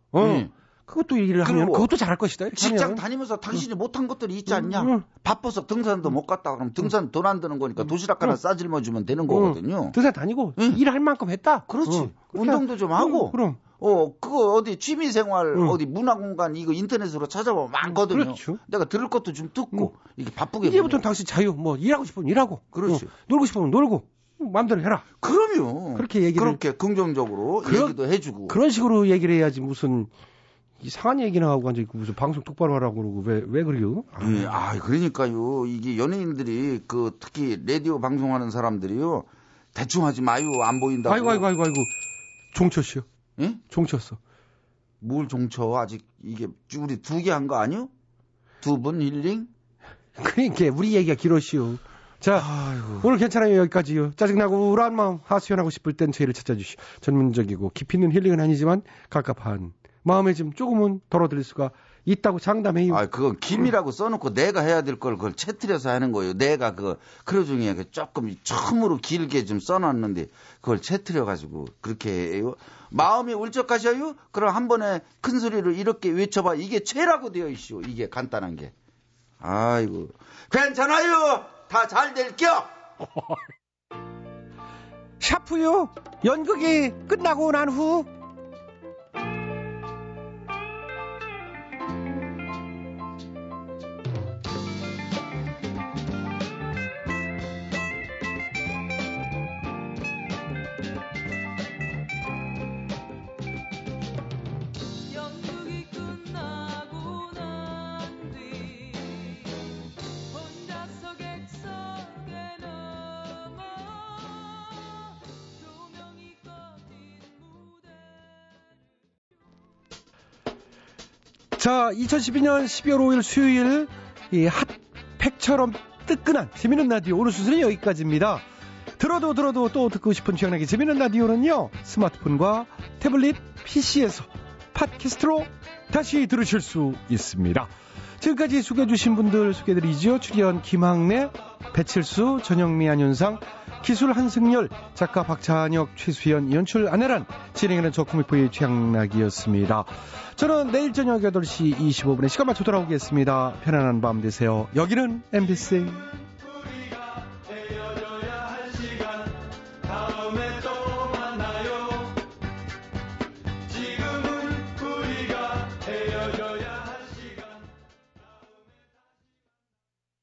그것도 일을 하면 그것도 잘할 것이다. 직장 하면. 다니면서 당신이 못한 것들이 있지 않냐. 바빠서 등산도 못 갔다 그러면 등산 돈 안 드는 거니까 도시락 하나 싸질러주면 되는 거거든요. 등산 다니고 일할 만큼 했다. 그렇지. 운동도 좀 하고. 그럼. 그거 어디 취미생활 어디 문화공간 이거 인터넷으로 찾아보면 많거든요. 그렇죠. 내가 들을 것도 좀 듣고 이게 바쁘게. 이제부터는 당신 자유. 뭐 일하고 싶으면 일하고. 그렇지. 놀고 싶으면 놀고. 마음대로 해라. 그럼요. 그렇게 얘기를. 그렇게 긍정적으로 얘기도 해주고. 그런 식으로 얘기를 해야지 무슨 이상한 얘기나 하고 앉아있고 무슨 방송 똑바로 하라고 그러고 왜 그래요? 그러니까요. 이게 연예인들이 그 특히 라디오 방송하는 사람들이요. 대충 하지 마요. 안 보인다고. 아이고. 종쳤어요. 응? 종쳤어. 뭘 종쳐? 아직 이게 우리 두 개 한 거 아니요? 두 분 힐링? 그러니까 우리 얘기가 길었시오. 자, 오늘 괜찮아요. 여기까지요. 짜증나고 우울한 마음 하소연하고 싶을 땐 저희를 찾아주시오. 전문적이고 깊이 있는 힐링은 아니지만 갑갑한 마음에 좀 조금은 덜어드릴 수가 있다고 장담해요. 그건 김이라고 써놓고 내가 해야 될 걸 그걸 채트려서 하는 거예요. 내가 그러 중에 조금 처음으로 길게 좀 써놨는데 그걸 채트려가지고 그렇게 해요. 마음이 울적하셔요? 그럼 한 번에 큰 소리로 이렇게 외쳐봐. 이게 죄라고 되어 있시오. 이게 간단한 게. 아이고. 괜찮아요. 다 잘 될겨. 샤프요. 연극이 끝나고 난 후. 자, 2012년 12월 5일 수요일 이 핫팩처럼 뜨끈한 재미있는 라디오 오늘 순서는 여기까지입니다. 들어도 또 듣고 싶은 취향나게 재미있는 라디오는요. 스마트폰과 태블릿 PC에서 팟캐스트로 다시 들으실 수 있습니다. 지금까지 소개해주신 분들 소개해드리죠. 출연 김학래, 배칠수, 전영민, 안윤상, 기술 한승열, 작가 박찬혁, 최수현, 연출 안혜란, 진행하는 저 코믹보이 최양락이었습니다. 저는 내일 저녁 8시 25분에 시간 맞춰 돌아오겠습니다. 편안한 밤 되세요. 여기는 MBC.